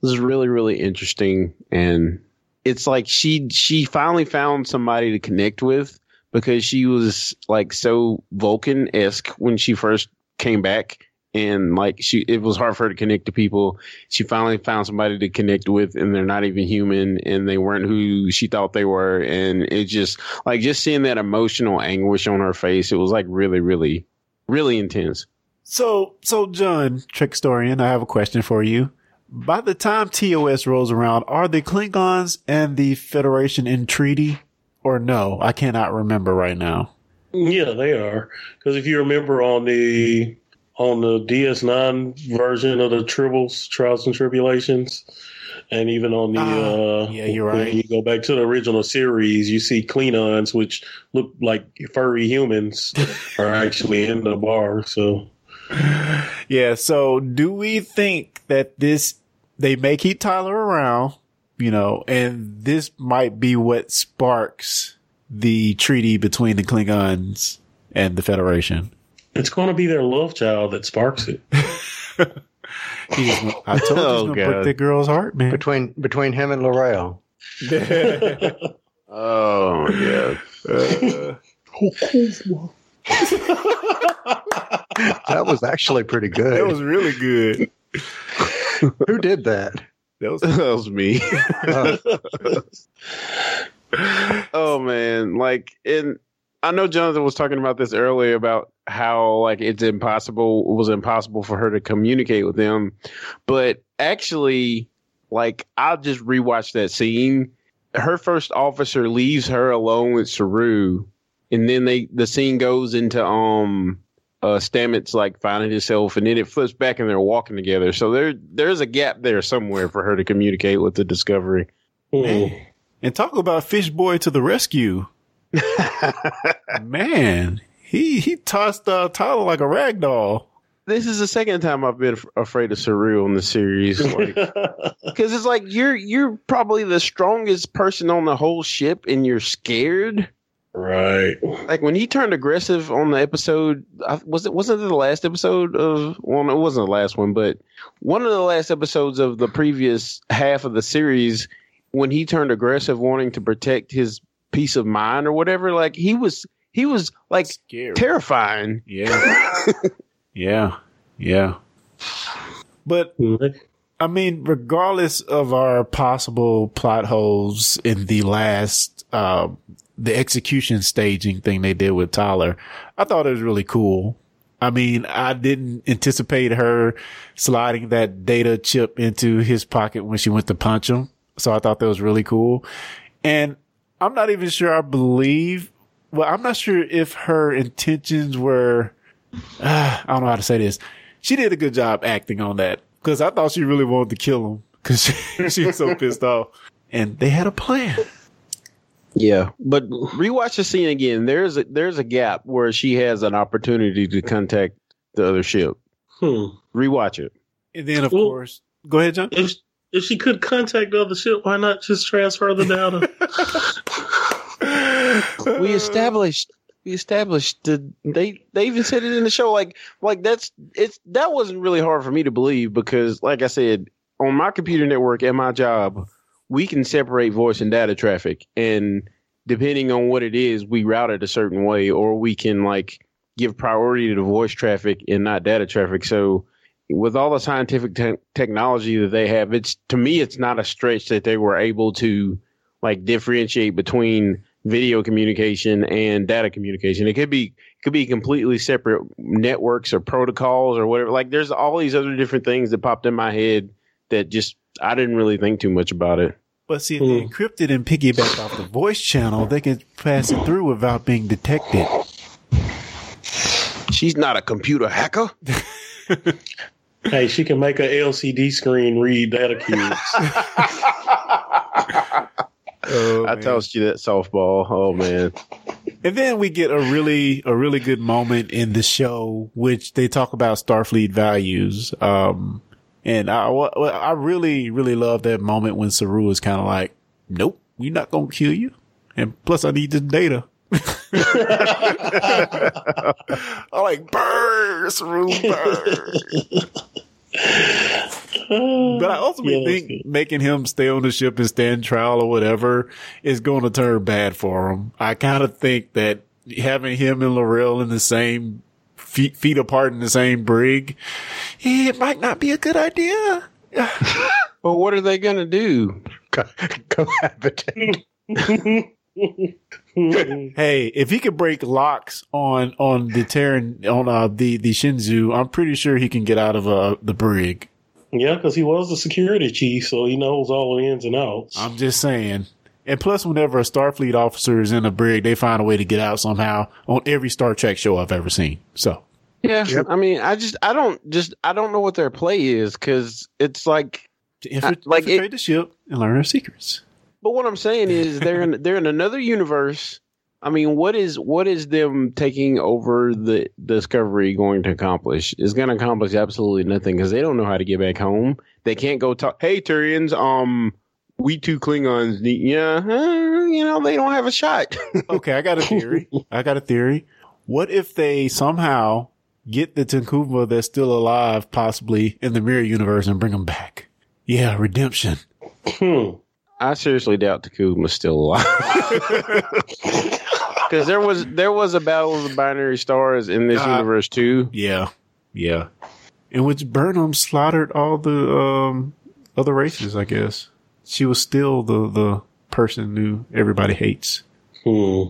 was really, really interesting. And it's like she she finally found somebody to connect with because she was, like, so Vulcan-esque when she first came back, and like she, it was hard for her to connect to people. She finally found somebody to connect with, and they're not even human, and they weren't who she thought they were. And it just like just seeing that emotional anguish on her face, it was like really, really, really intense. So, so John Trickstorian, I have a question for you. By the time T O S rolls around, are the Klingons and the Federation in treaty, or no? I cannot remember right now. Yeah, they are. Because if you remember on the on the D S nine version of the Tribbles, Trials and Tribulations, and even on the uh, uh yeah, you're when right. You go back to the original series, you see Klingons, which look like furry humans, are actually in the bar. So yeah. So do we think that this they may keep Tyler around, you know, and this might be what sparks the treaty between the Klingons and the Federation? It's going to be their love child that sparks it. He's, I told oh, you, he's going to break that girl's heart, man. Between between him and L'Oreal. Oh, yeah. Uh, that was actually pretty good. That was really good. Who did that? That was, that was me. Oh. Oh man, like, and I know Jonathan was talking about this earlier about how like it's impossible it was impossible for her to communicate with them, but actually, like, I just rewatched that scene. Her first officer leaves her alone with Saru, and then they the scene goes into um uh Stamets like finding himself, and then it flips back and they're walking together. So there there's a gap there somewhere for her to communicate with the Discovery. Mm. And talk about Fish Boy to the rescue. Man, he he tossed uh, Tyler like a rag doll. This is the second time I've been afraid of Saru on the series. Because like, it's like you're you're probably the strongest person on the whole ship and you're scared. Right. Like when he turned aggressive on the episode, was it, wasn't it the last episode of, well, it wasn't the last one, but one of the last episodes of the previous half of the series, when he turned aggressive, wanting to protect his peace of mind or whatever, like he was, he was like scary. Terrifying. Yeah. Yeah. Yeah. But I mean, regardless of our possible plot holes in the last, uh, the execution staging thing they did with Tyler, I thought it was really cool. I mean, I didn't anticipate her sliding that data chip into his pocket when she went to punch him. So I thought that was really cool. And I'm not even sure I believe, well, I'm not sure if her intentions were, uh, I don't know how to say this. She did a good job acting on that. Because I thought she really wanted to kill him because she, she was so pissed off. And they had a plan. Yeah, but rewatch the scene again. There's a, there's a gap where she has an opportunity to contact the other ship. Hmm. Rewatch it. And then, of well, course... Go ahead, John. If, if she could contact the other ship, why not just transfer the data? we established... We established the, they they even said it in the show like like that's it's that wasn't really hard for me to believe because like I said on my computer network at my job we can separate voice and data traffic and depending on what it is we route it a certain way or we can like give priority to the voice traffic and not data traffic. So with all the scientific te- technology that they have, it's to me it's not a stretch that they were able to like differentiate between video communication and data communication. It could be could be completely separate networks or protocols or whatever. Like there's all these other different things that popped in my head that just I didn't really think too much about it. But see, if mm. they encrypted and piggybacked off the voice channel, they could pass it through without being detected. She's not a computer hacker. Hey, she can make an L C D screen read data cubes. Oh, I man. Tossed you that softball. Oh man. And then we get a really, a really good moment in the show, which they talk about Starfleet values. Um, and I, I really, really love that moment when Saru is kind of like, nope, we're not going to kill you. And plus I need this data. I'm like, burn, Saru, burn. But I ultimately yeah, think good. Making him stay on the ship and stand trial or whatever is going to turn bad for him. I kind of think that having him and Laurel in the same feet, feet apart in the same brig, it might not be a good idea. But what are they going to do? Co- cohabitate. Hey, if he could break locks on, on the Terran, on uh, the, the Shinzu, I'm pretty sure he can get out of uh, the brig. Yeah, because he was the security chief, so he knows all the ins and outs. I'm just saying. And plus, whenever a Starfleet officer is in a brig, they find a way to get out somehow on every Star Trek show I've ever seen. So, yeah, yep. I mean, I just, I don't, just, I don't know what their play is because it's like, to infiltrate, I, like infiltrate it, the ship and learn their secrets. But what I'm saying is, they're in, they're in another universe. I mean, what is what is them taking over the Discovery going to accomplish? It's going to accomplish absolutely nothing because they don't know how to get back home. They can't go talk. Hey, Turians, um, we two Klingons, yeah, you know, they don't have a shot. Okay, I got a theory. I got a theory. What if they somehow get the T'Kuvma that's still alive, possibly in the Mirror Universe, and bring them back? Yeah, redemption. Hmm. I seriously doubt T'Kuma's still alive because there was there was a battle of the binary stars in this uh, universe too. Yeah, yeah, in which Burnham slaughtered all the um, other races. I guess she was still the, the person who everybody hates. Hmm.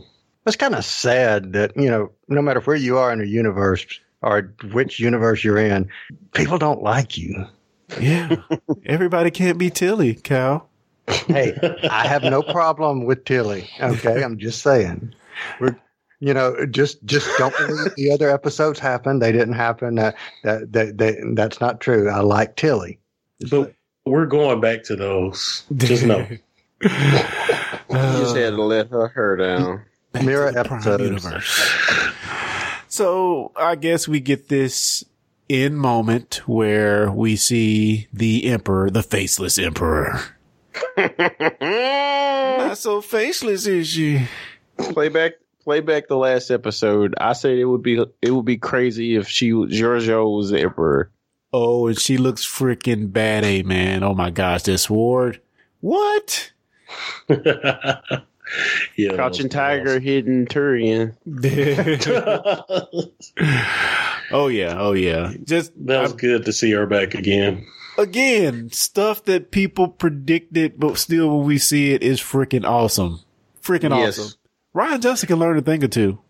That's kind of sad that you know, no matter where you are in the universe or which universe you're in, people don't like you. Yeah, everybody can't be Tilly, Cal. Hey, I have no problem with Tilly. Okay, I'm just saying. We're, you know, just just don't believe the other episodes happened. They didn't happen. That that they, they, that's not true. I like Tilly. But we're going back to those. Just know. You just had to let her, her down. Mirror episodes. So I guess we get this end moment where we see the Emperor, the faceless Emperor. Not so faceless is she. Play back, play back the last episode. I said it would be it would be crazy if she Giorgio was the Emperor. Oh, and she looks freaking bad, eh, man. Oh my gosh, this ward. What? Yeah, Crouching Tiger, awesome. Hidden Turian. Oh yeah, oh yeah. Just that was I'm, good to see her back again. Again, stuff that people predicted, but still when we see it is freaking awesome. Freaking yes. awesome. Ryan Johnson can learn a thing or two.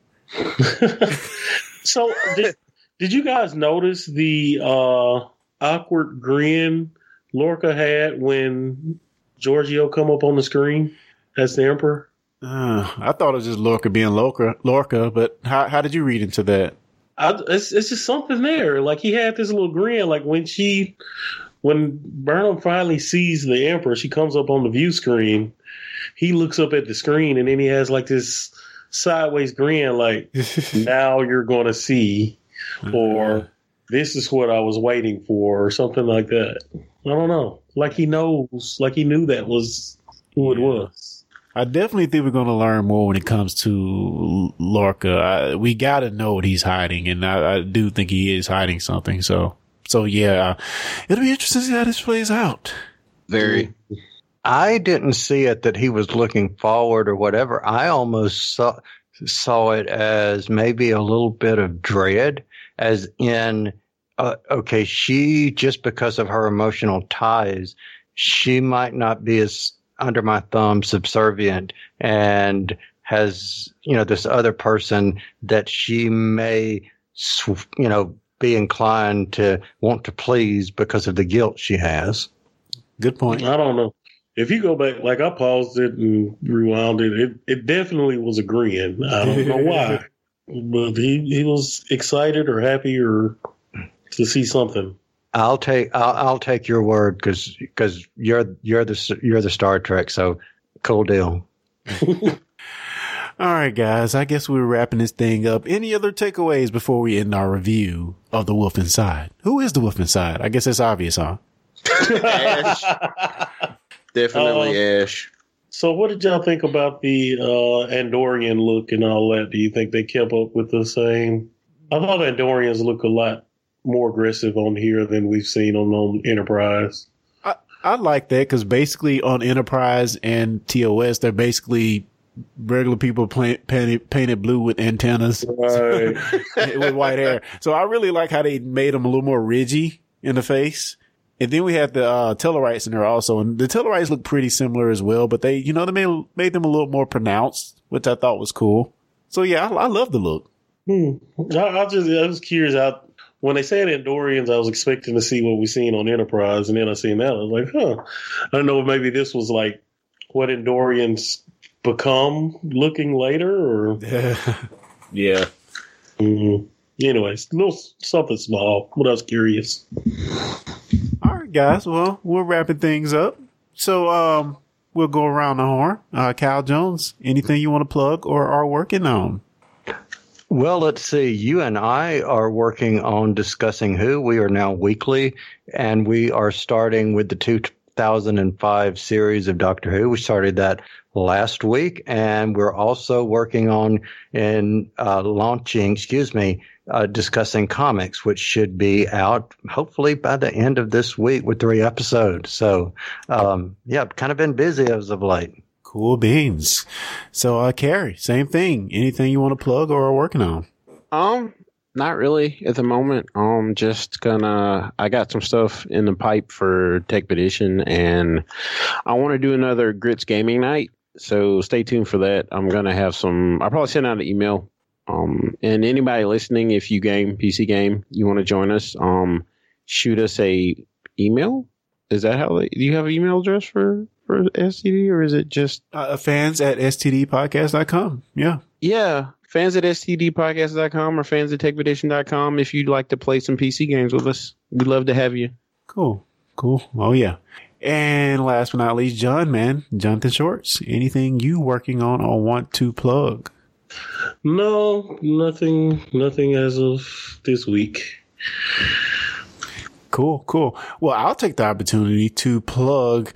So did, did you guys notice the uh, awkward grin Lorca had when Giorgio come up on the screen as the Emperor? Uh, I thought it was just Lorca being Lorca, Lorca but how, how did you read into that? I, it's, it's just something there. Like he had this little grin, like when she when Burnham finally sees the Emperor, she comes up on the view screen. He looks up at the screen, and then he has like this sideways grin, like, now you're going to see, or this is what I was waiting for, or something like that. I don't know. Like he knows, like he knew that was who it was. I definitely think we're going to learn more when it comes to Lorca. I, we got to know what he's hiding, and I, I do think he is hiding something, so... So, yeah, uh, it'll be interesting to see how this plays out. Very. I didn't see it that he was looking forward or whatever. I almost saw, saw it as maybe a little bit of dread, as in, uh, okay, she, just because of her emotional ties, she might not be as under my thumb subservient and has, you know, this other person that she may, sw- you know, be inclined to want to please because of the guilt she has. Good point. I don't know. If you go back, like I paused it and rewound it, it, it definitely was a grin. I don't know why, but he, he was excited or happy or to see something. I'll take I'll, I'll take your word because because you're you're the you're the Star Trek, so cool deal. All right, guys, I guess we're wrapping this thing up. Any other takeaways before we end our review of The Wolf Inside? Who is The Wolf Inside? I guess that's obvious, huh? Ash. Definitely um, Ash. So what did y'all think about the uh, Andorian look and all that? Do you think they kept up with the same? I thought Andorians look a lot more aggressive on here than we've seen on, on Enterprise. I, I like that because basically on Enterprise and T O S, they're basically... regular people paint, painted, painted blue with antennas, right. With white hair. So I really like how they made them a little more ridgy in the face. And then we had the uh, Tellarites in there also. And the Tellarites look pretty similar as well, but they, you know, they made, made them a little more pronounced, which I thought was cool. So yeah, I, I love the look. Hmm. I, I, just, I was curious. I, when they said Andorians, I was expecting to see what we seen on Enterprise. And then I seen that. I was like, huh. I don't know if maybe this was like what Andorians become looking later, or yeah, mm-hmm. Anyways, little something small, but I was curious. All right, guys. Well, we're wrapping things up, so um, we'll go around the horn. Uh, Cal Jones, anything you want to plug or are working on? Well, let's see. You and I are working on Discussing Who. We are now weekly, and we are starting with the two. two thousand five series of Doctor Who. We started that last week, and we're also working on and uh, launching, excuse me, uh, Discussing Comics, which should be out hopefully by the end of this week with three episodes. So, um, yeah, kind of been busy as of late. Cool beans. So, uh, Carrie, same thing. Anything you want to plug or are working on? Um, Not really at the moment. I'm just gonna. I got some stuff in the pipe for Techpedition, and I want to do another Grits Gaming Night. So stay tuned for that. I'm gonna have some. I'll probably send out an email. Um, and anybody listening, if you game P C game, you want to join us, um, shoot us a email. Is that how? They, do you have an email address for for S T D, or is it just uh, fans at S T D podcast dot com? Yeah. Yeah. Fans at S T D podcast dot com or fans at techpedition dot com if you'd like to play some P C games with us. We'd love to have you. Cool. Cool. Oh, yeah. And last but not least, John, man. Jonathan Shorts. Anything you working on or want to plug? No, nothing. Nothing as of this week. Cool, cool. Well, I'll take the opportunity to plug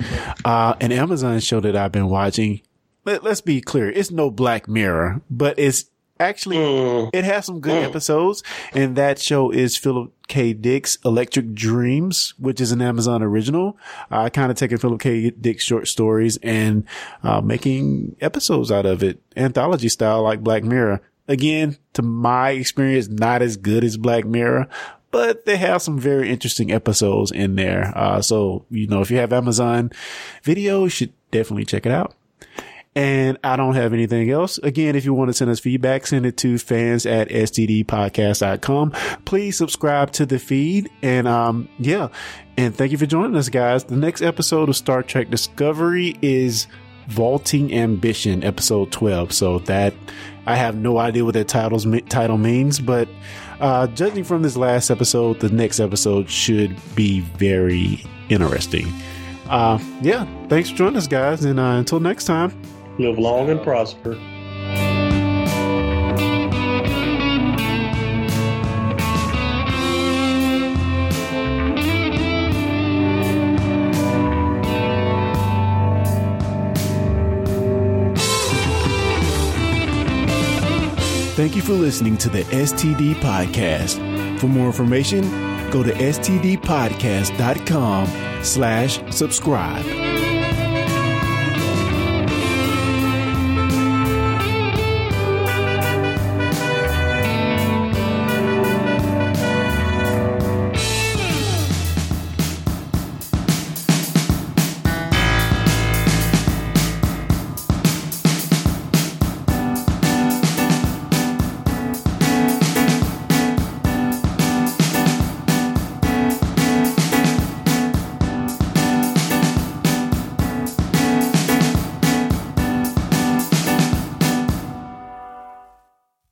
uh, an Amazon show that I've been watching. Let, let's be clear. It's no Black Mirror, but it's Actually, mm. it has some good mm. episodes, and that show is Philip K. Dick's Electric Dreams, which is an Amazon original. I uh, kind of taking Philip K. Dick's short stories and uh, making episodes out of it, anthology style like Black Mirror. Again, to my experience, not as good as Black Mirror, but they have some very interesting episodes in there. Uh, so, you know, if you have Amazon Video, you should definitely check it out. And I don't have anything else. Again, if you want to send us feedback, send it to fans at S T D podcast dot com. Please subscribe to the feed. And um, yeah. And thank you for joining us, guys. The next episode of Star Trek Discovery is Vaulting Ambition, episode twelve. So that, I have no idea what that title's title means, but uh, judging from this last episode, the next episode should be very interesting. Uh, yeah, thanks for joining us, guys, and uh, until next time, live long and prosper. Thank you for listening to the S T D Podcast. For more information, go to stdpodcast.com slash subscribe.